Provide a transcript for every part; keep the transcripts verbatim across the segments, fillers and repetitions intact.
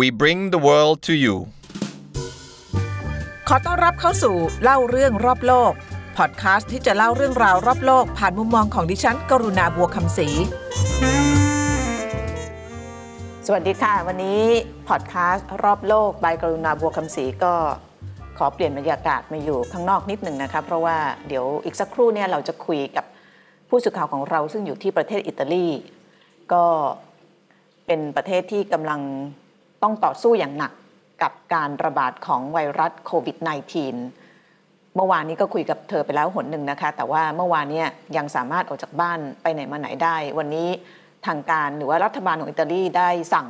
We bring the world to you ขอต้อนรับเข้าสู่เล่าเรื่องรอบโลกพอดคาสต์ที่จะเล่าเรื่องราวรอบโลกผ่านมุมมองของดิฉันกรุณาบัวคำศรีสวัสดีค่ะวันนี้พอดคาสต์รอบโลกบายกรุณาบัวคำศรีก็ขอเปลี่ยนบรรยากาศมาอยู่ข้างนอกนิดหนึ่งนะคะเพราะว่าเดี๋ยวอีกสักครู่เนี่ยเราจะคุยกับผู้สื่อข่าวของเราซึ่งอยู่ที่ประเทศอิตาลีก็เป็นประเทศที่กำลังต้องต่อสู้อย่างหนักกับการระบาดของไวรัสโควิด สิบเก้า เมื่อวานนี้ก็คุยกับเธอไปแล้วหนหนึ่งนะคะแต่ว่าเมื่อวานเนี่ยยังสามารถออกจากบ้านไปไหนมาไหนได้วันนี้ทางการหรือว่ารัฐบาลของอิตาลีได้สั่ง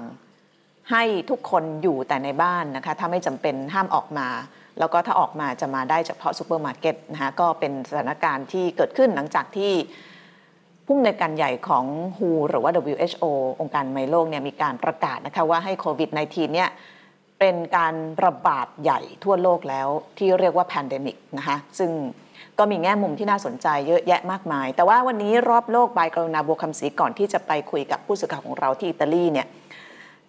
ให้ทุกคนอยู่แต่ในบ้านนะคะถ้าไม่จำเป็นห้ามออกมาแล้วก็ถ้าออกมาจะมาได้เฉพาะซูเปอร์มาร์เก็ตนะคะก็เป็นสถานการณ์ที่เกิดขึ้นหลังจากที่ผู้อำนวยการใหญ่ของ ดับเบิลยู เอช โอ หรือว่า ดับเบิลยู เอช โอ องค์การอนามัยโลกเนี่ยมีการประกาศนะคะว่าให้โควิด สิบเก้า เนี่ยเป็นการระบาดใหญ่ทั่วโลกแล้วที่เรียกว่าแพนเดมิกนะคะซึ่งก็มีแง่มุมที่น่าสนใจเยอะแยะมากมายแต่ว่าวันนี้รอบโลกบายกรุณาบัวคำศรีก่อนที่จะไปคุยกับผู้สื่อข่าวของเราที่อิตาลีเนี่ย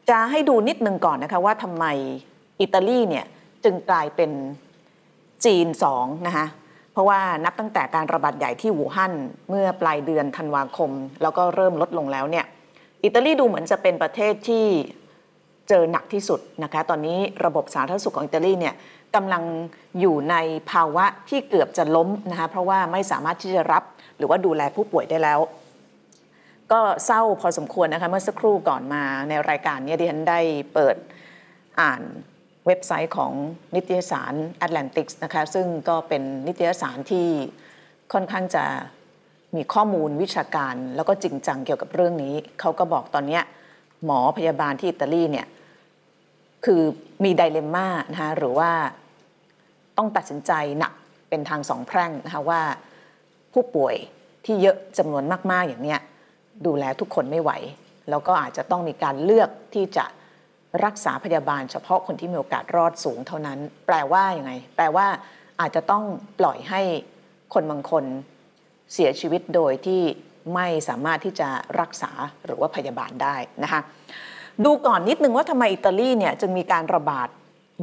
จะให้ดูนิดนึงก่อนนะคะว่าทำไมอิตาลีเนี่ยจึงกลายเป็นจีนสองนะคะเพราะว่านับตั้งแต่การระบาดใหญ่ที่อู่ฮั่นเมื่อปลายเดือนธันวาคมแล้วก็เริ่มลดลงแล้วเนี่ยอิตาลีดูเหมือนจะเป็นประเทศที่เจอหนักที่สุดนะคะตอนนี้ระบบสาธารณสุขของอิตาลีเนี่ยกำลังอยู่ในภาวะที่เกือบจะล้มนะคะเพราะว่าไม่สามารถที่จะรับหรือว่าดูแลผู้ป่วยได้แล้วก็เศร้าพอสมควรนะคะเมื่อสักครู่ก่อนมาในรายการเนี่ยดิฉันได้เปิดอ่านเว็บไซต์ของนิตยสาร Atlantic นะคะซึ่งก็เป็นนิตยสารที่ค่อนข้างจะมีข้อมูลวิชาการแล้วก็จริงจังเกี่ยวกับเรื่องนี้เขาก็บอกตอนนี้หมอพยาบาลที่อิตาลีเนี่ยคือมีไดเลมม่านะคะหรือว่าต้องตัดสินใจหนักเป็นทางสองแพร่งนะคะว่าผู้ป่วยที่เยอะจำนวนมากๆอย่างเนี้ยดูแลทุกคนไม่ไหวแล้วก็อาจจะต้องมีการเลือกที่จะรักษาพยาบาลเฉพาะคนที่มีโอกาสรอดสูงเท่านั้นแปลว่าอย่างไรแปลว่าอาจจะต้องปล่อยให้คนบางคนเสียชีวิตโดยที่ไม่สามารถที่จะรักษาหรือว่าพยาบาลได้นะคะดูก่อนนิดนึงว่าทำไมอิตาลีเนี่ยจึงมีการระบาด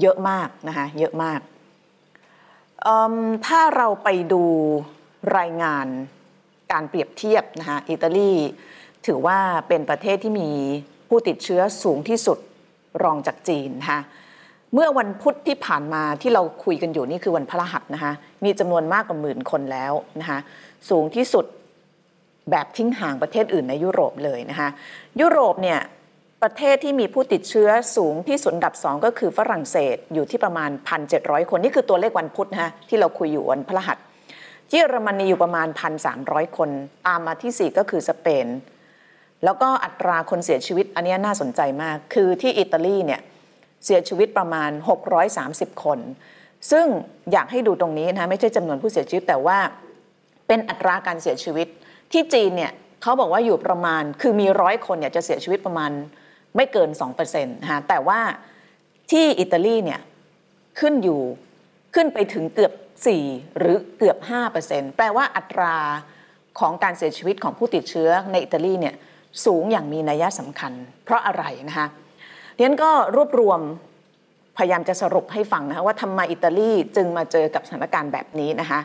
เยอะมากนะคะเยอะมากถ้าเราไปดูรายงานการเปรียบเทียบนะคะอิตาลีถือว่าเป็นประเทศที่มีผู้ติดเชื้อสูงที่สุดรองจากจีนนะคะเมื่อวันพุธที่ผ่านมาที่เราคุยกันอยู่นี่คือวันพฤหัสนะคะมีจำนวนมากกว่าหมื่นคนแล้วนะคะสูงที่สุดแบบทิ้งห่างประเทศอื่นในยุโรปเลยนะคะยุโรปเนี่ยประเทศที่มีผู้ติดเชื้อสูงที่สุดอันดับสองก็คือฝรั่งเศสอยู่ที่ประมาณ หนึ่งพันเจ็ดร้อย คนนี่คือตัวเลขวันพุธนะคะที่เราคุยอยู่วันพฤหัสเยอรมนีอยู่ประมาณ หนึ่งพันสามร้อย คนตามมาที่สี่ก็คือสเปนแล้วก็อัตราคนเสียชีวิตอันนี้น่าสนใจมากคือที่อิตาลีเนี่ยเสียชีวิตประมาณหกร้อยสามสิบคนซึ่งอยากให้ดูตรงนี้นะไม่ใช่จำนวนผู้เสียชีวิตแต่ว่าเป็นอัตราการเสียชีวิตที่จีนเนี่ยเขาบอกว่าอยู่ประมาณคือมีหนึ่งร้อยคนเนี่ยจะเสียชีวิตประมาณไม่เกิน สองเปอร์เซ็นต์ นะฮะแต่ว่าที่อิตาลีเนี่ยขึ้นอยู่ขึ้นไปถึงเกือบสี่หรือเกือบ ห้าเปอร์เซ็นต์ แปลว่าอัตราของการเสียชีวิตของผู้ติดเชื้อในอิตาลีเนี่ยสูงอย่างมีนัยสำคัญเพราะอะไรนะคะเดี๋ยวก็รวบรวมพยายามจะสรุปให้ฟังนะคะว่าทำไมอิตาลีจึงมาเจอกับสถานการณ์แบบนี้นะคะ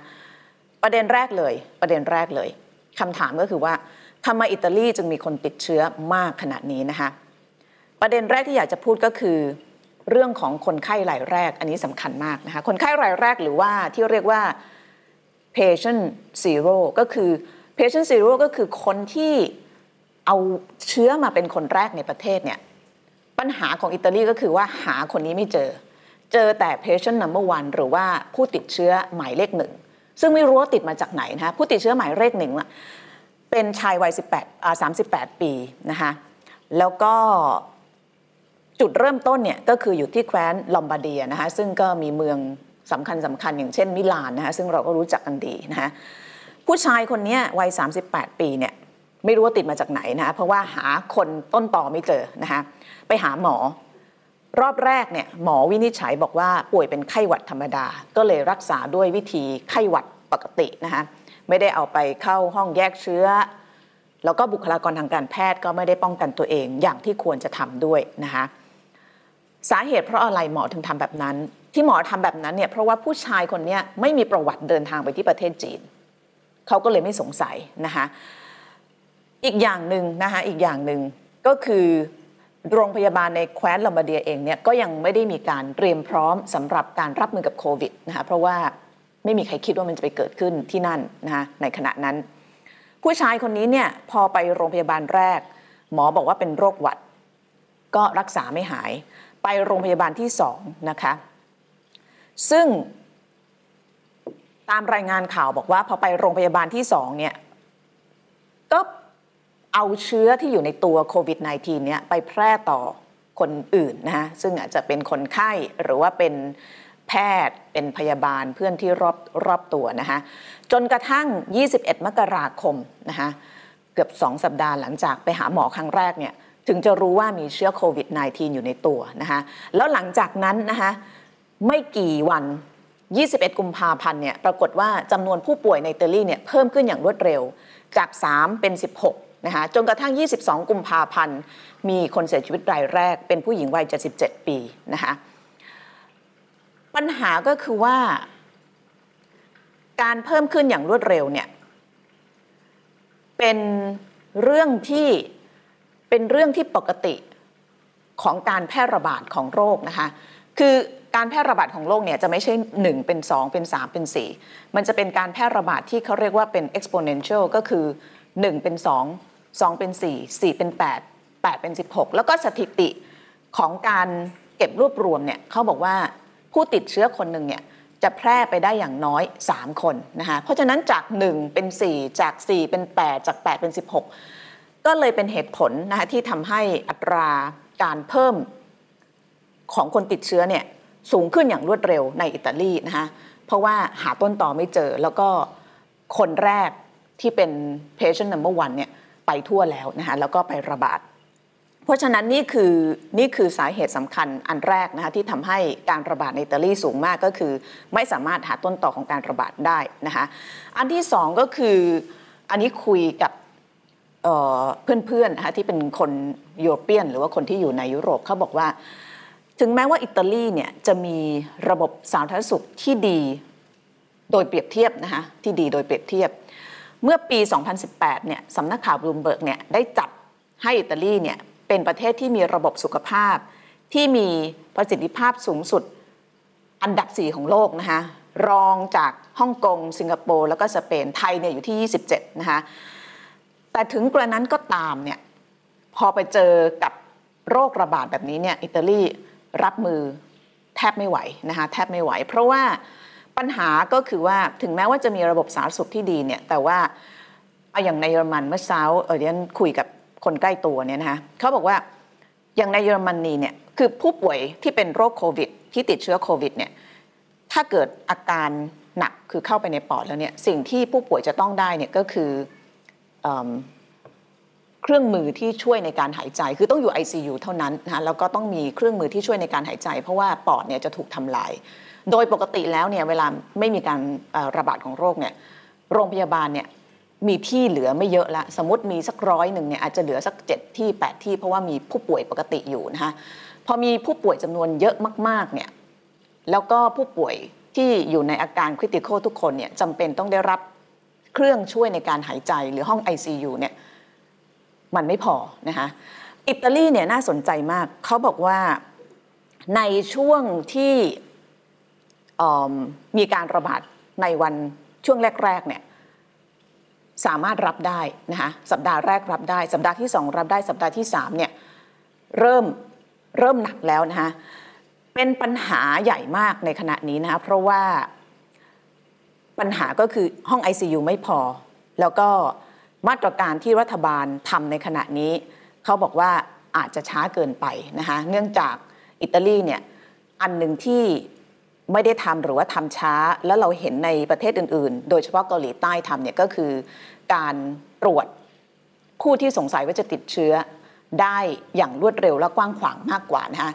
ประเด็นแรกเลยประเด็นแรกเลยคำถามก็คือว่าทำไมอิตาลีจึงมีคนติดเชื้อมากขนาดนี้นะคะประเด็นแรกที่อยากจะพูดก็คือเรื่องของคนไข้รายแรกอันนี้สำคัญมากนะคะคนไข้รายแรกหรือว่าที่เรียกว่า patient zero ก็คือ patient zero ก็คือคนที่เอาเชื้อมาเป็นคนแรกในประเทศเนี่ยปัญหาของอิตาลีก็คือว่าหาคนนี้ไม่เจอเจอแต่ patient number one หรือว่าผู้ติดเชื้อหมายเลขหนึ่งซึ่งไม่รู้ว่าติดมาจากไหนนะคะผู้ติดเชื้อหมายเลขหนึ่งเป็นชายวัยสิบแปด สามสิบแปดปีนะคะแล้วก็จุดเริ่มต้นเนี่ยก็คืออยู่ที่แคว้นลอมบาร์เดียนะคะซึ่งก็มีเมืองสำคัญสำคัญอย่างเช่นมิลานนะคะซึ่งเราก็รู้จักกันดีนะคะผู้ชายคนนี้วัยสามสิบแปดปีเนี่ยไม่รู้ว่าติดมาจากไหนนะคะเพราะว่าหาคนต้นตอไม่เจอนะคะไปหาหมอรอบแรกเนี่ยหมอวินิจฉัยบอกว่าป่วยเป็นไข้หวัดธรรมดาก็เลยรักษาด้วยวิธีไข้หวัดปกตินะคะไม่ได้เอาไปเข้าห้องแยกเชื้อแล้วก็บุคลากรทางการแพทย์ก็ไม่ได้ป้องกันตัวเองอย่างที่ควรจะทำด้วยนะคะ สาเหตุเพราะอะไรหมอถึงทำแบบนั้นที่หมอทำแบบนั้นเนี่ยเพราะว่าผู้ชายคนนี้ไม่มีประวัติเดินทางไปที่ประเทศจีนเขาก็เลยไม่สงสัยนะคะอีกอย่างหนึ่งนะคะอีกอย่างหนึ่งก็คือโรงพยาบาลในแคว้นลอมบาร์เดียเองเนี่ยก็ยังไม่ได้มีการเตรียมพร้อมสำหรับการรับมือกับโควิดนะคะเพราะว่าไม่มีใครคิดว่ามันจะไปเกิดขึ้นที่นั่นนะคะในขณะนั้นผู้ชายคนนี้เนี่ยพอไปโรงพยาบาลแรกหมอบอกว่าเป็นโรคหวัดก็รักษาไม่หายไปโรงพยาบาลที่สองนะคะซึ่งตามรายงานข่าวบอกว่าพอไปโรงพยาบาลที่สองเนี่ยก็เอาเชื้อที่อยู่ในตัวโควิด สิบเก้า เนี่ยไปแพร่ต่อคนอื่นนะฮะซึ่งอาจจะเป็นคนไข้หรือว่าเป็นแพทย์เป็นพยาบาลเพื่อนที่รอบรอบตัวนะฮะจนกระทั่งยี่สิบเอ็ดมกราคมนะฮะเกือบสองสัปดาห์หลังจากไปหาหมอครั้งแรกเนี่ยถึงจะรู้ว่ามีเชื้อโควิด สิบเก้า อยู่ในตัวนะฮะแล้วหลังจากนั้นนะฮะไม่กี่วันยี่สิบเอ็ดกุมภาพันธ์เนี่ยปรากฏว่าจำนวนผู้ป่วยในอิตาลีเนี่ยเพิ่มขึ้นอย่างรวดเร็วจากสามเป็นสิบหกนะคะจนกระทั่งยี่สิบสองกุมภาพันธ์มีคนเสียชีวิตรายแรกเป็นผู้หญิงวัยเจ็ดสิบเจ็ดปีนะคะปัญหาก็คือว่าการเพิ่มขึ้นอย่างรวดเร็วเนี่ยเป็นเรื่องที่เป็นเรื่องที่ปกติของการแพร่ระบาดของโรคนะคะคือการแพร่ระบาดของโรคเนี่ยจะไม่ใช่หนึ่งเป็นสองเป็นสามเป็นสี่มันจะเป็นการแพร่ระบาดที่เขาเรียกว่าเป็น exponential ก็คือหนึ่งเป็นสอง สองเป็นสี่ สี่เป็นแปด แปดเป็นสิบหกแล้วก็สถิติของการเก็บรวบรวมเนี่ยเขาบอกว่าผู้ติดเชื้อคนหนึ่งเนี่ยจะแพร่ไปได้อย่างน้อยสามคนนะคะเพราะฉะนั้นจากหนึ่งเป็นสี่จากสี่เป็นแปดจากแปดเป็นสิบหกก็เลยเป็นเหตุผลนะคะที่ทำให้อัตราการเพิ่มของคนติดเชื้อเนี่ยสูงขึ้นอย่างรวดเร็วในอิตาลีนะคะเพราะว่าหาต้นตอไม่เจอแล้วก็คนแรกที่เป็น patient number one เนี่ยไปทั่วแล้วนะคะแล้วก็ไประบาดเพราะฉะนั้นนี่คือนี่คือสาเหตุสำคัญอันแรกนะคะที่ทำให้การระบาดในอิตาลีสูงมากก็คือไม่สามารถหาต้นตอของการระบาดได้นะคะอันที่สองก็คืออันนี้คุยกับเอ่อเพื่อนๆนะคะที่เป็นคนยุโรเปียนหรือว่าคนที่อยู่ในยุโรปเขาบอกว่าถึงแม้ว่าอิตาลีเนี่ยจะมีระบบสาธารณสุขที่ดีโดยเปรียบเทียบนะคะที่ดีโดยเปรียบเทียบเมื่อปีสองพันสิบแปดเนี่ยสำนักข่าว Bloomberg เนี่ยได้จัดให้อิตาลีเนี่ยเป็นประเทศที่มีระบบสุขภาพที่มีประสิทธิภาพสูงสุดอันดับสี่ของโลกนะคะรองจากฮ่องกงสิงคโปร์แล้วก็สเปนไทยเนี่ยอยู่ที่ยี่สิบเจ็ดนะคะแต่ถึงกระนั้นก็ตามเนี่ยพอไปเจอกับโรคระบาดแบบนี้เนี่ยอิตาลีรับมือแทบไม่ไหวนะคะแทบไม่ไหวเพราะว่าปัญหาก็คือว่าถึงแม้ว่าจะมีระบบสาธารณสุขที่ดีเนี่ยแต่ว่าเอาอย่างในเยอรมันเมื่อเช้าเออเดี๋ยวคุยกับคนใกล้ตัวเนี่ยนะคะเขาบอกว่าอย่างในเยอรมนีเนี่ยคือผู้ป่วยที่เป็นโรคโควิดที่ติดเชื้อโควิดเนี่ยถ้าเกิดอาการหนักคือเข้าไปในปอดแล้วเนี่ยสิ่งที่ผู้ป่วยจะต้องได้เนี่ยก็คือเอ่อเครื่องมือที่ช่วยในการหายใจคือต้องอยู่ ไอ ซี ยู เท่านั้นนะแล้วก็ต้องมีเครื่องมือที่ช่วยในการหายใจเพราะว่าปอดเนี่ยจะถูกทำลายโดยปกติแล้วเนี่ยเวลาไม่มีการระบาดของโรคเนี่ยโรงพยาบาลเนี่ยมีที่เหลือไม่เยอะละสมมติมีสักร้อยหนึ่งเนี่ยอาจจะเหลือสักเจ็ดที่แปดที่เพราะว่ามีผู้ป่วยปกติอยู่นะคะพอมีผู้ป่วยจำนวนเยอะมากๆเนี่ยแล้วก็ผู้ป่วยที่อยู่ในอาการคริติคอลทุกคนเนี่ยจำเป็นต้องได้รับเครื่องช่วยในการหายใจหรือห้อง ไอ ซี ยู เนี่ยมันไม่พอนะคะอิตาลีเนี่ยน่าสนใจมากเขาบอกว่าในช่วงที่มีการระบาดในวันช่วงแรกๆเนี่ยสามารถรับได้นะคะสัปดาห์แรกรับได้สัปดาห์ที่สองรับได้สัปดาห์ที่สามเนี่ยเริ่มเริ่มหนักแล้วนะคะเป็นปัญหาใหญ่มากในขณะนี้นะคะเพราะว่าปัญหาก็คือห้อง ไอ ซี ยู ไม่พอแล้วก็มาตรการที่รัฐบาลทำในขณะนี้เขาบอกว่าอาจจะช้าเกินไปนะคะเนื่องจากอิตาลีเนี่ยอันหนึ่งที่ไม่ได้ทำหรือว่าทำช้าแล้วเราเห็นในประเทศอื่นๆโดยเฉพาะเกาหลีใต้ทำเนี่ยก็คือการตรวจผู้ที่สงสัยว่าจะติดเชื้อได้อย่างรวดเร็วและกว้างขวางมากกว่านะคะ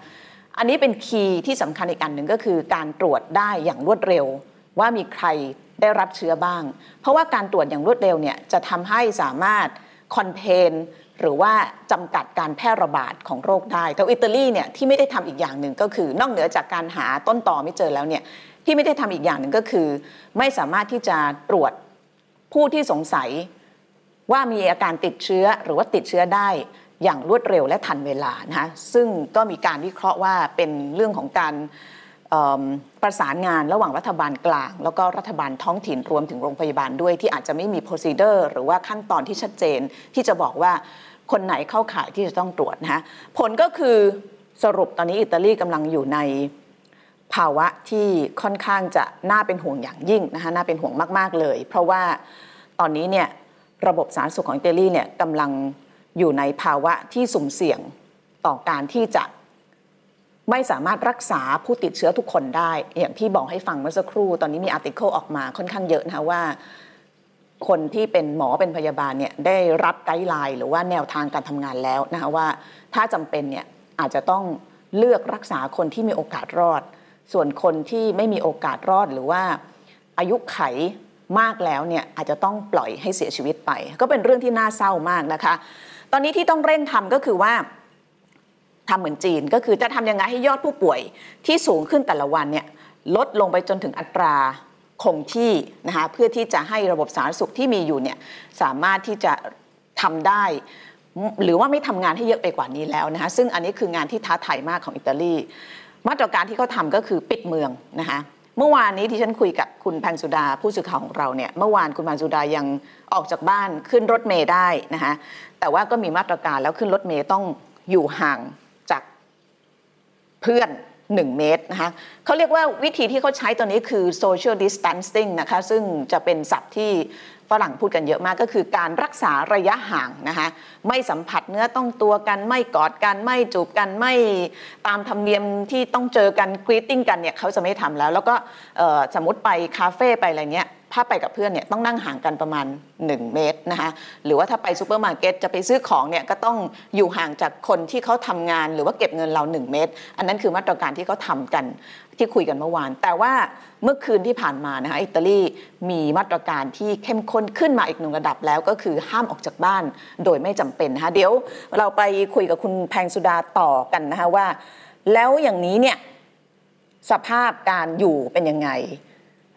อันนี้เป็นคีย์ที่สำคัญอีกอันหนึ่งก็คือการตรวจได้อย่างรวดเร็วว่ามีใครได้รับเชื้อบ้างเพราะว่าการตรวจอย่างรวดเร็วเนี่ยจะทำให้สามารถคอนเทน หรือว่าจำกัดการแพร่ระบาดของโรคได้แต่อิตาลีเนี่ยที่ไม่ได้ทำอีกอย่างหนึ่งก็คือนอกเหนือจากการหาต้นตอไม่เจอแล้วเนี่ยที่ไม่ได้ทำอีกอย่างหนึ่งก็คือไม่สามารถที่จะตรวจผู้ที่สงสัยว่ามีอาการติดเชื้อหรือว่าติดเชื้อได้อย่างรวดเร็วและทันเวลานะคะซึ่งก็มีการวิเคราะห์ว่าเป็นเรื่องของการประสานงานระหว่างรัฐบาลกลางแล้วก็รัฐบาลท้องถิ่นรวมถึงโรงพยาบาลด้วยที่อาจจะไม่มี procedure หรือว่าขั้นตอนที่ชัดเจนที่จะบอกว่าคนไหนเข้าข่ายที่จะต้องตรวจนะฮะผลก็คือสรุปตอนนี้อิตาลีกำลังอยู่ในภาวะที่ค่อนข้างจะน่าเป็นห่วงอย่างยิ่งนะคะน่าเป็นห่วงมากๆเลยเพราะว่าตอนนี้เนี่ยระบบสาธารณสุขของอิตาลีเนี่ยกำลังอยู่ในภาวะที่สุ่มเสี่ยงต่อการที่จะไม่สามารถรักษาผู้ติดเชื้อทุกคนได้อย่างที่บอกให้ฟังเมื่อสักครู่ตอนนี้มีอาร์ติเคิลออกมาค่อนข้างเยอะนะคะว่าคนที่เป็นหมอเป็นพยาบาลเนี่ยได้รับไกด์ไลน์หรือว่าแนวทางการทำงานแล้วนะคะว่าถ้าจำเป็นเนี่ยอาจจะต้องเลือกรักษาคนที่มีโอกาสรอดส่วนคนที่ไม่มีโอกาสรอดหรือว่าอายุไขมากแล้วเนี่ยอาจจะต้องปล่อยให้เสียชีวิตไปก็เป็นเรื่องที่น่าเศร้ามากนะคะตอนนี้ที่ต้องเร่งทำก็คือว่าทำเหมือนจีนก็คือจะทำยังไงให้ยอดผู้ป่วยที่สูงขึ้นแต่ละวันเนี่ยลดลงไปจนถึงอัตราคงที่นะคะเพื่อที่จะให้ระบบสาธารณสุขที่มีอยู่เนี่ยสามารถที่จะทำได้หรือว่าไม่ทำงานให้เยอะไปกว่านี้แล้วนะคะซึ่งอันนี้คืองานที่ท้าทายมากของอิตาลีมาตรการที่เขาทำก็คือปิดเมืองนะคะเมื่อวานนี้ที่ฉันคุยกับคุณพันสุดาผู้สื่อข่าวของเราเนี่ยเมื่อวานคุณพันสุดายังออกจากบ้านขึ้นรถเมล์ได้นะคะแต่ว่าก็มีมาตรการแล้วขึ้นรถเมล์ต้องอยู่ห่างจากเพื่อนหนึ่งเมตรนะคะเขาเรียกว่าวิธีที่เขาใช้ตอนนี้คือ social distancing นะคะซึ่งจะเป็นศัพท์ที่ฝรั่งพูดกันเยอะมากก็คือการรักษาระยะห่างนะคะไม่สัมผัสเนื้อต้องตัวกันไม่กอดกันไม่จูบกันไม่ตามธรรมเนียมที่ต้องเจอกันกรีตติ้งกันเนี่ยเขาจะไม่ทำแล้วแล้วก็สมมติไปคาเฟ่ไปอะไรเงี้ยถ้าไปกับเพื่อนเนี่ยต้องนั่งห่างกันประมาณหนึ่งเมตรนะคะหรือว่าถ้าไปซูเปอร์มาร์เก็ตจะไปซื้อของเนี่ยก็ต้องอยู่ห่างจากคนที่เขาทำงานหรือว่าเก็บเงินเราหนึ่งเมตรอันนั้นคือมาตรการที่เขาทำกันที่คุยกันเมื่อวานแต่ว่าเมื่อคืนที่ผ่านมานะคะอิตาลีมีมาตรการที่เข้มข้นขึ้นมาอีกหนึ่งระดับแล้วก็คือห้ามออกจากบ้านโดยไม่จำเป็นนะคะเดี๋ยวเราไปคุยกับคุณแพงสุดาต่อกันนะคะว่าแล้วอย่างนี้เนี่ยสภาพการอยู่เป็นยังไง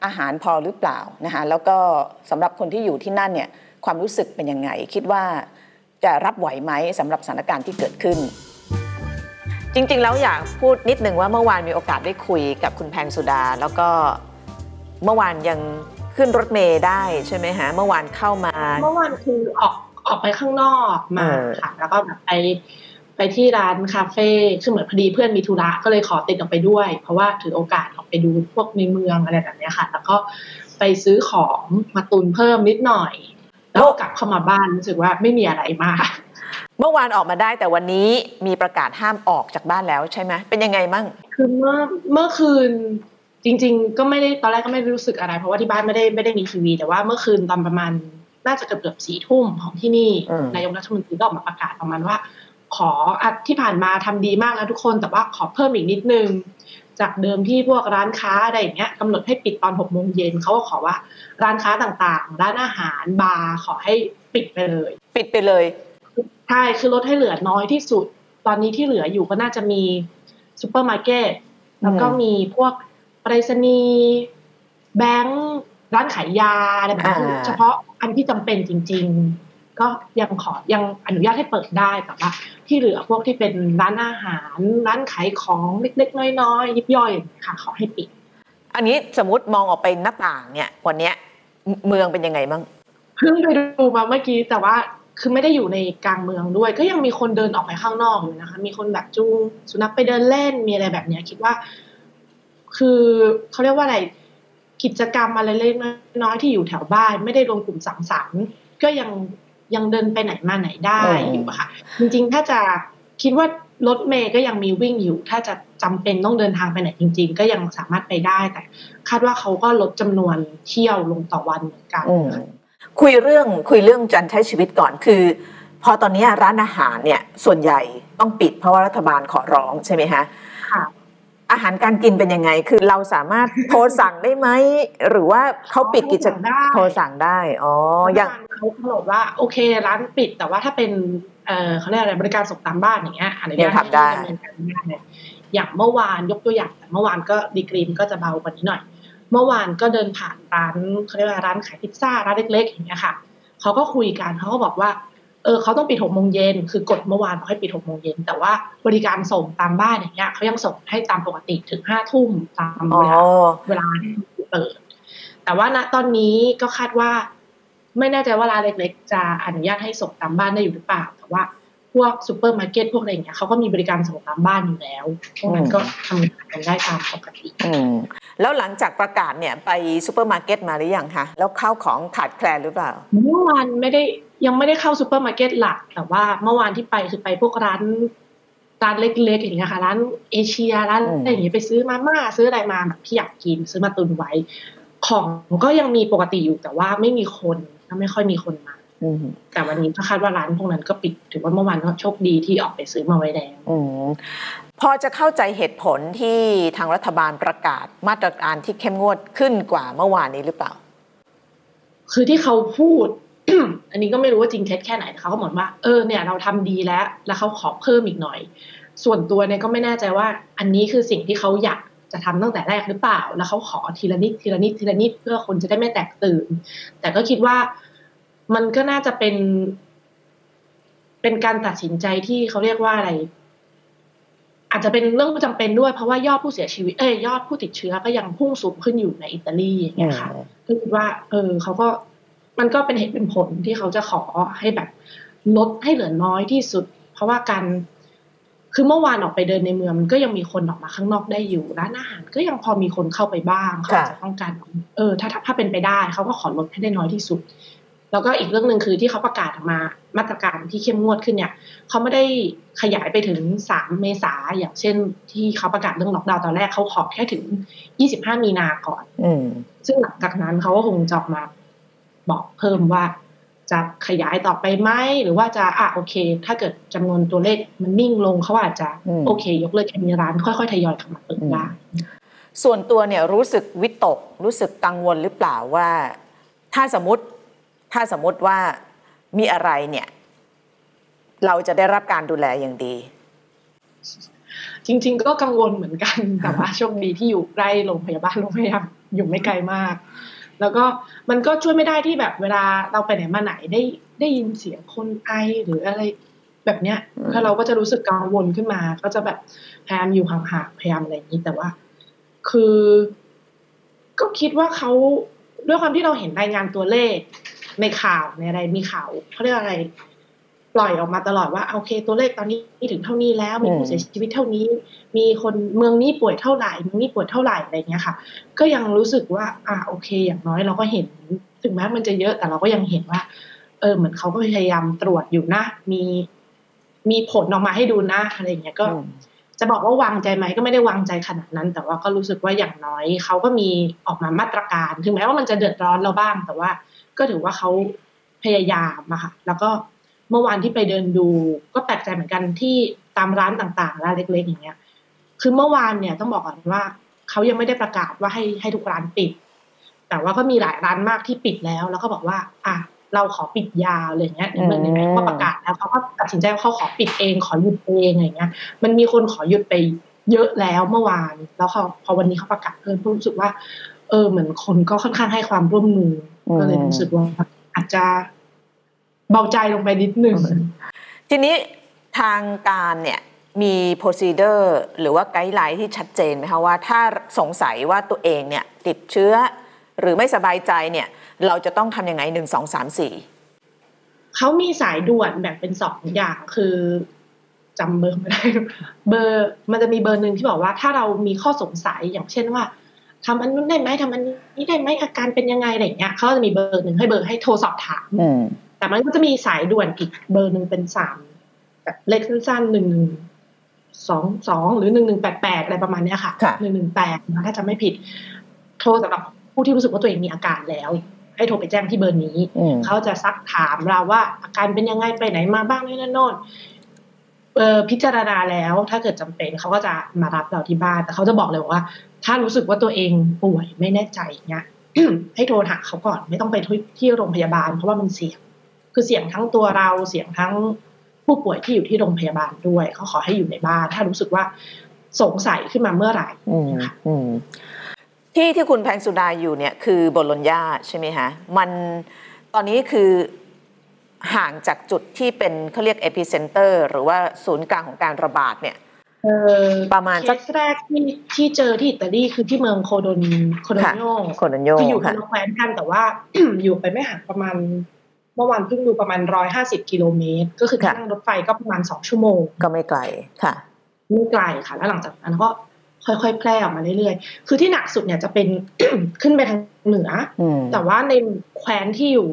อาหารพอหรือเปล่านะคะแล้วก็สำหรับคนที่อยู่ที่นั่นเนี่ยความรู้สึกเป็นยังไงคิดว่าจะรับไหวไหมสำหรับสถานการณ์ที่เกิดขึ้นจริงๆแล้วอยากพูดนิดนึงว่าเมื่อวานมีโอกาสได้คุยกับคุณแพงสุดาแล้วก็เมื่อวานยังขึ้นรถเมล์ได้ใช่ไหมฮะเมื่อวานเข้ามาเมื่อวานคือออกออกไปข้างนอกมาค่ะแล้วก็แบบไปไปที่ร้านคาเฟ่คือเหมือนพอดีเพื่อนมีธุระก็เลยขอติดออกไปด้วยเพราะว่าถือโอกาสออกไปดูพวกในเมืองอะไรแบบนี้ค่ะแล้วก็ไปซื้อของมาตุนเพิ่มนิดหน่อยแล้วกลับเข้ามาบ้านรู้สึกว่าไม่มีอะไรมากเมื่อวานออกมาได้แต่วันนี้มีประกาศห้ามออกจากบ้านแล้วใช่ไหมเป็นยังไงมั่งคือเมื่อเมื่อคืนจริงๆก็ไม่ได้ตอนแรกก็ไม่รู้สึกอะไรเพราะว่าที่บ้านไม่ได้ไม่ได้มีทีวีแต่ว่าเมื่อคืนตอนประมาณน่าจะเกือบเกือบสี่ทุ่มของที่นี่นายกรัฐมนตรีก็ออกมาประกาศประมาณว่าขอที่ผ่านมาทำดีมากแล้วทุกคนแต่ว่าขอเพิ่มอีกนิดนึงจากเดิมที่พวกร้านค้าอะไรอย่างเงี้ยกำหนดให้ปิดตอนหกโมงเย็นเขาก็ขอว่าร้านค้าต่างๆร้านอาหารบาร์ขอให้ปิดไปเลยปิดไปเลยใช่คือลดให้เหลือน้อยที่สุดตอนนี้ที่เหลืออยู่ก็น่าจะมีซูเปอร์มาร์เก็ตแล้วก็มีพวกไปรษณีย์แบงค์ร้านขายยาอะไรแบบนี้เฉพาะอันที่จำเป็นจริงๆก็ยังขอยังอนุญาตให้เปิดได้แต่ว่าที่เหลือพวกที่เป็นร้านอาหารร้านขายของเล็กๆน้อยๆยิบย่อยค่ะขอให้ปิดอันนี้สมมติมองออกไปหน้าต่างเนี่ยวันนี้เมืองเป็นยังไงบ้างเพิ่งไปดูมาเมื่อกี้แต่ว่าคือไม่ได้อยู่ในกลางเมืองด้วยก็ยังมีคนเดินออกไปข้างนอกอยู่นะคะมีคนแบบจูงสุนัขไปเดินเล่นมีอะไรแบบนี้คิดว่าคือเขาเรียกว่าอะไรกิจกรรมอะไรเล็กๆน้อยๆที่อยู่แถวบ้านไม่ได้รวมกลุ่มสังสรรค์ก็ยังยังเดินไปไหนมาไหนได้อยู่ค่ะจริงๆถ้าจะคิดว่ารถเมล์ก็ยังมีวิ่งอยู่ถ้าจะจำเป็นต้องเดินทางไปไหนจริงๆก็ยังสามารถไปได้แต่คาดว่าเขาก็ลดจำนวนเที่ยวลงต่อวันเหมือนกันคุยเรื่องคุยเรื่องการใช้ชีวิตก่อนคือพอตอนนี้ร้านอาหารเนี่ยส่วนใหญ่ต้องปิดเพราะว่ารัฐบาลขอร้องใช่ไหมคะค่ะอาหารการกินเป็นยังไงคือเราสามารถโทรสั่งได้ไหมหรือว่าเขาปิดกิจการโทรสั่งได้อ๋ออย่างเขาบอกว่าโอเคร้านปิดแต่ว่าถ้าเป็น เอ่อเขาเรียกอะไรบริการส่งตามบ้านอย่างเงี้ยอนุญาตให้ดำเนินการได้อย่างเมื่อวานยกตัวอย่างแต่เมื่อวานก็ดีกรีมก็จะเบากว่านี้หน่อยเมื่อวานก็เดินผ่านร้านเขาเรียกว่าร้านขายพิซซ่าร้านเล็กๆอย่างเงี้ยค่ะเขาก็คุยกันเขาก็บอกว่าเออเขาต้องปิดหกโมงเย็นคือกฎเมื่อวานเขาให้ปิดหกโมงเย็นแต่ว่าบริการส่งตามบ้านอย่างเงี้ยเขายังส่งให้ตามปกติถึงห้าทุ่มตามเวลาที่เปิดแต่ว่าณตอนนี้ก็คาดว่าไม่แน่ใจว่าร้านเล็กๆจะอนุญาตให้ส่งตามบ้านได้อยู่หรือเปล่าแต่ว่าพวกซูเปอร์มาร์เก็ตพวกอะไรอย่างเงี้ยเขาก็มีบริการส่งตามบ้านอยู่แล้วพวกนั้นก็ทำงานกันได้ตามปกติแล้วหลังจากประกาศเนี่ยไปซูเปอร์มาร์เก็ตมาหรือยังคะแล้วข้าวของขาดแคลนหรือเปล่าเมื่อวานไม่ได้ยังไม่ได้เข้าซูเปอร์มาร์เก็ตหลักแต่ว่าเมื่อวานที่ไปคือไปพวกร้านร้านเล็กๆอย่างเงี้ยค่ะร้านเอเชียร้านอะไรอย่างเงี้ยไปซื้อมาม่าซื้ออะไรมาแบบที่อยากกินซื้อมาตุนไว้ของก็ยังมีปกติอยู่แต่ว่าไม่มีคนไม่ค่อยมีคนมาแต่วันนี้คาดว่าร้านพวกนั้นก็ปิดถือว่าเมื่อวานก็โชคดีที่ออกไปซื้อมาไว้แล้วพอจะเข้าใจเหตุผลที่ทางรัฐบาลประกาศมาตรการที่เข้มงวดขึ้นกว่าเมื่อวานนี้หรือเปล่าคือที่เขาพูด อันนี้ก็ไม่รู้ว่าจริงเท็จแค่ไหนเขาก็เหมือนว่าเออเนี่ยเราทำดีแล้วแล้วเขาขอเพิ่มอีกหน่อยส่วนตัวเนี่ยก็ไม่แน่ใจว่าอันนี้คือสิ่งที่เขาอยากจะทำตั้งแต่แรกหรือเปล่าแล้วเขาขอทีละนิดทีละนิดทีละนิดเพื่อคนจะได้ไม่แตกตื่นแต่ก็คิดว่ามันก็น่าจะเป็นเป็นการตัดสินใจที่เขาเรียกว่าอะไรอาจจะเป็นเรื่องจำเป็นด้วยเพราะว่ายอดผู้เสียชีวิตเอ้ยยอดผู้ติดเชื้อก็ยังพุ่งสูงขึ้นอยู่ในอิตาลีอย่างเงี้ยค่ะก็คิดว่าเออเขาก็มันก็เป็นเหตุเป็นผลที่เขาจะขอให้แบบลดให้เหลือน้อยที่สุดเพราะว่าการคือเมื่อวานออกไปเดินในเมืองมันก็ยังมีคนออกมาข้างนอกได้อยู่ร้านอาหารก็ยังพอมีคนเข้าไปบ้างเขาจะต้องการเออถ้าถ้าเป็นไปได้เขาก็ขอลดให้ได้น้อยที่สุดแล้วก็อีกเรื่องนึงคือที่เขาประกาศออกมามาตรการที่เข้มงวดขึ้นเนี่ยเขาไม่ได้ขยายไปถึงสามเมษายนอย่างเช่นที่เขาประกาศเรื่องล็อกดาวน์ตอนแรกเขาขอแค่ถึงยี่สิบห้ามีนาก่อนซึ่งหลังจากนั้นเขาก็คงจะออกมาบอกเพิ่มว่าจะขยายต่อไปไหมหรือว่าจะอ่ะโอเคถ้าเกิดจำนวนตัวเลขมันนิ่งลงเขาอาจจะโอเคยกเลิกแค่นี้ร้านค่อยๆทยอยกลับมาเปิดได้ส่วนตัวเนี่ยรู้สึกวิตกรู้สึกกังวลหรือเปล่าว่าถ้าสมมติถ้าสมมติว่ามีอะไรเนี่ยเราจะได้รับการดูแลอย่างดีจริงๆก็กังวลเหมือนกันแต่ว่าโชคดีที่อยู่ใกล้โรงพยาบาลโรงพยาบาลอยู่ไม่ไกลมากแล้วก็มันก็ช่วยไม่ได้ที่แบบเวลาเราไปไหนมาไหนได้ได้ยินเสียงคนไอหรืออะไรแบบเนี้ยถ้าเราก็จะรู้สึกกังวลขึ้นมาก็จะแบบพยายามอยู่ห่างๆพยายามอะไรอย่างนี้แต่ว่าคือก็คิดว่าเขาด้วยความที่เราเห็นรายงานตัวเลขในข่าวในอะไรมีข่าวเขาเรียกอะไรปล่อยออกมาตลอดว่าโอเคตัวเลขตอนนี้ถึงเท่านี้แล้วมีผู้เสียชีวิตเท่านี้มีคนเมืองนี้ป่วยเท่าไหร่เมืองนี้ป่วยเท่าไหร่อะไรเงี้ยค่ะก็ยังรู้สึกว่าอ่ะโอเคอย่างน้อยเราก็เห็นถึงแม้มันจะเยอะแต่เราก็ยังเห็นว่าเออเหมือนเขาก็พยายามตรวจอยู่นะมีมีผลออกมาให้ดูนะอะไรเงี้ยก็จะบอกว่าวางใจไหมก็ไม่ได้วางใจขนาดนั้นแต่ว่าก็รู้สึกว่าอย่างน้อยเขาก็มีออกมามาตรการถึงแม้ว่ามันจะเดือดร้อนเราบ้างแต่ว่าก็ถือว่าเขาพยายามอะค่ะแล้วก็เมื่อวานที่ไปเดินดูก็แปลกใจเหมือนกันที่ตามร้านต่างๆร้านเล็กๆอย่างเงี้ยคือเมื่อวานเนี่ยต้องบอกก่อนว่าเขายังไม่ได้ประกาศว่าให้ให้ทุกร้านปิดแต่ว่าก็มีหลายร้านมากที่ปิดแล้วแล้วก็บอกว่าอ่ะเราขอปิดยาวอะไรเงี้ยเมื่อไหร่ก็ประกาศแล้วเขาก็ตัดสินใจว่าเขาขอปิดเองขอหยุดเองอะไรเงี้ยมันมีคนขอหยุดไปเยอะแล้วเมื่อวานแล้วเขาพอวันนี้เขาประกาศเพิ่มรู้สึกว่าเออเหมือนคนก็ค่อนข้างให้ความร่วมมือก็เลยรู้สึกว่าอาจจะเบาใจลงไปนิดหนึ่งทีนี้ทางการเนี่ยมี procedure หรือว่าไกด์ไลน์ที่ชัดเจนไหมคะว่าถ้าสงสัยว่าตัวเองเนี่ยติดเชื้อหรือไม่สบายใจเนี่ยเราจะต้องทำยังไงหนึ่งสองสามสี่เขามีสายด่วนแบ่งเป็นสองอย่างคือจำเบอร์ไม่ได้เบอร์มันจะมีเบอร์หนึ่งที่บอกว่าถ้าเรามีข้อสงสัยอย่างเช่นว่าทำอันนู้นได้ไหมทำอันนี้ได้ไหมอาการเป็นยังไงอะไรอย่างเงี้ยเขาจะมีเบอร์หนึ่งให้เบอร์ให้โทรสอบถามแต่มันก็จะมีสายด่วนอีกเบอร์หนึ่งเป็นสามแบบเล็กสั้นๆหนึ่งสองสองหรือหนึ่งหนึ่งแปดแปดอะไรประมาณเนี้ยค่ะหนึ่งหนึ่งแปดนะถ้าจำไม่ผิดโทรสำหรับผู้ที่รู้สึกว่าตัวเองมีอาการแล้วให้โทรไปแจ้งที่เบอร์นี้เขาจะซักถามเราว่าอาการเป็นยังไงไปไหนมาบ้างนี่นั่นโน่นเออพิจารณาแล้วถ้าเกิดจำเป็นเขาก็จะมารับเราที่บ้านแต่เขาจะบอกเลยว่าถ้ารู้สึกว่าตัวเองป่วยไม่แน่ใจอย่างเงี้ย ให้โทรหาเขาก่อนไม่ต้องไปที่โรงพยาบาลเพราะว่ามันเสี่ยงคือเสี่ยงทั้งตัวเราเสี่ยงทั้ง ผู้ป่วยที่อยู่ที่โรงพยาบาลด้วยเขาขอให้อยู่ในบ้านถ้ารู้สึกว่าสงสัยขึ้นมาเมื่อไหร่นะคะที่ที่คุณแพงสุดาอยู่เนี่ยคือโบโลญญาใช่ไหมคะมันตอนนี้คือห่างจากจุดที่เป็นเขาเรียกเอพิเซนเตอร์หรือว่าศูนย์กลางของการระบาดเนี่ยประมาณสักแรกที่ที่เจอที่อิตาลีคือที่เมืองโคโดนโคโดนโยโคโดนโยคืออยู่คนละแคว้นกันแต่ว่า อยู่ไปไม่ห่างประมาณเมื่อวานเพิ่งดูประมาณหนึ่งร้อยห้าสิบกิโลเมตรก็คือนั่งรถไฟก็ประมาณสองชั่วโมงก็ไม่ไกลค่ะไม่ไกลค่ะแล้วหลังจากนั้นก็ค่อยๆแพร่ออกมาเรื่อยๆคือที่หนักสุดเนี่ยจะเป็น ขึ้นไปทางเหนือแต่ว่าในแคว้นที่อยู่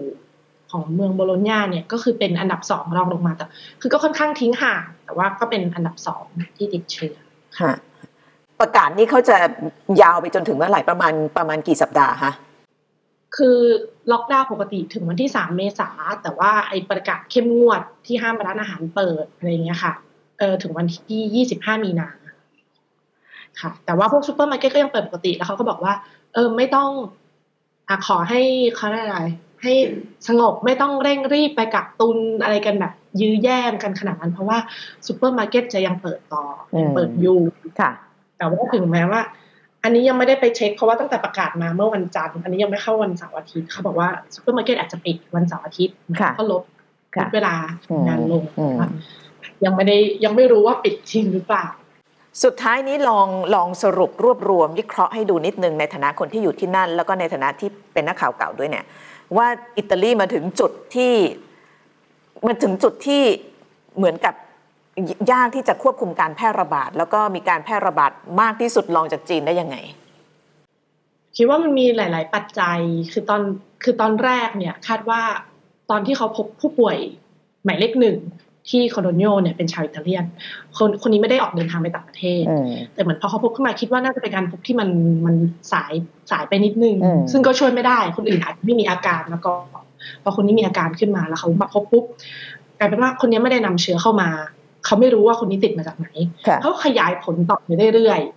ของเมืองโบโลญญาเนี่ยก็คือเป็นอันดับสองรองลงมาแต่คือก็ค่อนข้างทิ้งห่างแต่ว่าก็เป็นอันดับสองที่ติดเชื้อค่ะประกาศนี้เขาจะยาวไปจนถึงเมื่อไหร่ประมาณประมาณกี่สัปดาห์คะคือล็อกดาวน์ปกติถึงวันที่สามเมษายนแต่ว่าไอ้ประกาศเข้มงวดที่ห้ามร้านอาหารเปิดอะไรอย่างเงี้ยค่ะเออถึงวันที่ยี่สิบห้ามีนาคมค่ะแต่ว่าพวกซุปเปอร์มาร์เก็ตก็ยังเปิดปกติแล้วเขาก็บอกว่าเออไม่ต้องอ่ะขอให้เค้าได้อะไรให้สงบไม่ต้องเร่งรีบไปกักตุนอะไรกันแบบยื้อแย่งกันขนาดนั้นเพราะว่าซุปเปอร์มาร์เก็ตจะยังเปิดต่อเปิดอยู่ค่ะแต่ว่าถึงแม้ว่าอันนี้ยังไม่ได้ไปเช็คเพราะว่าตั้งแต่ประกาศมาเมื่อวันจันทร์อันนี้ยังไม่เข้าวันเสาร์อาทิตย์เขาบอกว่าซุปเปอร์มาร์เก็ตอาจจะปิดวันเสาร์อาทิตย์ก็ลดเวลางานลงยังไม่ได้ยังไม่รู้ว่าปิดจริงหรือเปล่าสุดท้ายนี้ลองลองสรุปรวบรวมวิเคราะห์ให้ดูนิดนึงในฐานะคนที่อยู่ที่นั่นแล้วก็ในฐานะที่เป็นนักข่าวเก่าด้วยเนี่ยว่าอิตาลีมาถึงจุดที่มันถึงจุดที่เหมือนกับยากที่จะควบคุมการแพร่ระบาดแล้วก็มีการแพร่ระบาดมากที่สุดรองจากจีนได้ยังไงคิดว่ามันมีหลายๆปัจจัยคือตอนคือตอนแรกเนี่ยคาดว่าตอนที่เขาพบผู้ป่วยหมายเลขหนึ่งที่โคโดนโยเนี่ยเป็นชาวอิตาเลียนคนคนนี้ไม่ได้ออกเดินทางไปต่างประเทศแต่เหมือนพอเขาพบขึ้นมาคิดว่าน่าจะเป็นการพบที่มันมันสายสายไปนิดนึงซึ่งก็ช่วยไม่ได้คนอื่นอาจไม่มีอาการแล้วก็พอคนนี้มีอาการขึ้นมาแล้วเขามาพบปุ๊บกลายเป็นว่าคนนี้ไม่ได้นำเชื้อเข้ามาเขาไม่รู้ว่าคนนี้ติดมาจากไหนเขาขยายผลต่อไปเรื่อยๆ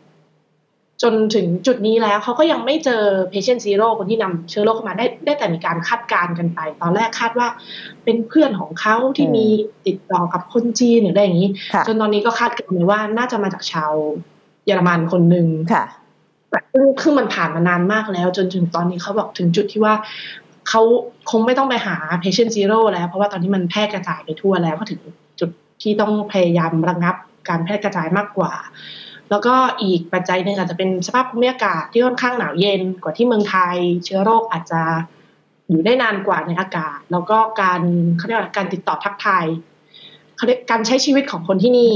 จนถึงจุดนี้แล้วเขาก็ยังไม่เจอ patient zero คนที่นำเชื้อโรคเข้ามาได้ได้แต่มีการคาดการณ์กันไปตอนแรกคาดว่าเป็นเพื่อนของเขาที่มีติดต่อกับคนจีนหรืออะไรอย่างนี้จนตอนนี้ก็คาดกันไปว่าน่าจะมาจากชาวเยอรมันคนนึงแต่ซึ่งมันผ่านมานานมากแล้วจนถึงตอนนี้เขาบอกถึงจุดที่ว่าเขาคงไม่ต้องไปหา patient zero แล้วเพราะว่าตอนนี้มันแพร่กระจายไปทั่วแล้วก็ถึงจุดที่ต้องพยายามระงับการแพร่กระจายมากกว่าแล้วก็อีกปัจจัยหนึ่งอาจจะเป็นสภาพภูมิอากาศที่ค่อนข้างหนาวเย็นกว่าที่เมืองไทยเชื้อโรคอาจจะอยู่ได้นานกว่าในอากาศแล้วก็การเขาเรียกว่าการติดต่อทักทายเขาเรียกการใช้ชีวิตของคนที่นี่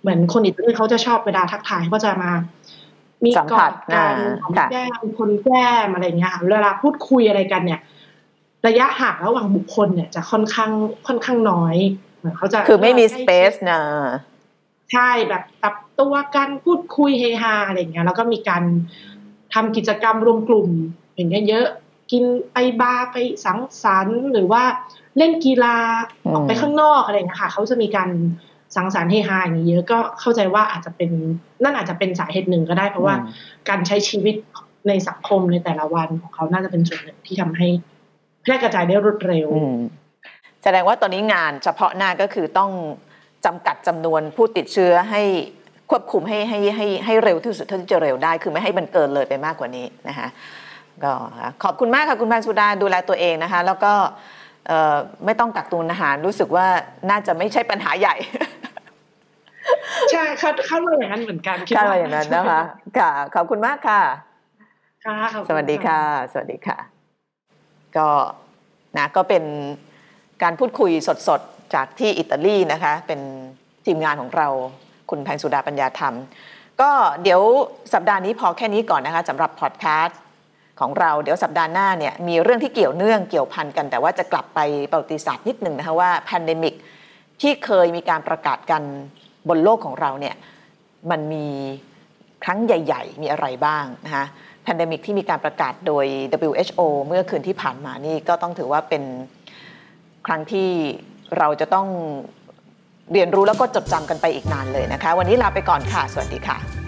เหมือนคนอิตาลีเขาจะชอบเวลาทักทายเขาจะมามีกอดกันหอมแก้มคนแก้มอะไรอย่างเงี้ยเวลาพูดคุยอะไรกันเนี่ยระยะห่างระหว่างบุคคลเนี่ยจะค่อนข้างค่อนข้างน้อยคือไม่มีสเปซนะใช่แบบตับตัวกันพูดคุยเฮฮาอะไรอย่างเงี้ยแล้วก็มีการทำกิจกรรมรวมกลุ่มอย่างเงี้ยเยอะกินไปบาร์ไปสังสรรค์หรือว่าเล่นกีฬาออกไปข้างนอกอะไรอย่างเงี้ยค่ะเขาจะมีการสังสรรค์เฮฮาอย่างเงี้ยเยอะก็เข้าใจว่าอาจจะเป็นนั่นอาจจะเป็นสาเหตุหนึ่งก็ได้เพราะว่าการใช้ชีวิตในสังคมในแต่ละวันของเขาน่าจะเป็นส่วนหนึ่งที่ทำให้แพร่กระจายได้รวดเร็วแสดงว่าตอนนี้งานเฉพาะหน้าก็คือต้องจำกัดจำนวนผู้ติดเชื้อให้ควบคุมให้ให้ให้ให้เร็วที่สุดเท่าที่จะเร็วได้คือไม่ให้มันเกินเลยไปมากกว่านี้นะคะก็ขอบคุณมากค่ะคุณพันสุดาดูแลตัวเองนะคะแล้วก็ไม่ต้องกักตุนอาหารรู้สึกว่าน่าจะไม่ใช่ปัญหาใหญ่ใช่ค่ะเข้ามาอย่างนั้นเหมือนกันคิดว่าอย่างนั้นนะคะค่ะขอบคุณมากค่ะค่ะสวัสดีค่ะสวัสดีค่ะก็นะก็เป็นการพูดคุยสดๆจากที่อิตาลีนะคะเป็นทีมงานของเราคุณแพงสุดาปัญญาธรรมก็เดี๋ยวสัปดาห์นี้พอแค่นี้ก่อนนะคะสำหรับพอดแคสต์ของเราเดี๋ยวสัปดาห์หน้าเนี่ยมีเรื่องที่เกี่ยวเนื่องเกี่ยวพันกันแต่ว่าจะกลับไปประวัติศาสตร์นิดนึงนะคะว่าแพนเดมิกที่เคยมีการประกาศกันบนโลกของเราเนี่ยมันมีครั้งใหญ่ๆมีอะไรบ้างนะคะแพนเดมิกที่มีการประกาศโดย ดับเบิลยู เอช โอ เมื่อคืนที่ผ่านมานี่ก็ต้องถือว่าเป็นครั้งที่เราจะต้องเรียนรู้แล้วก็จดจำกันไปอีกนานเลยนะคะวันนี้ลาไปก่อนค่ะสวัสดีค่ะ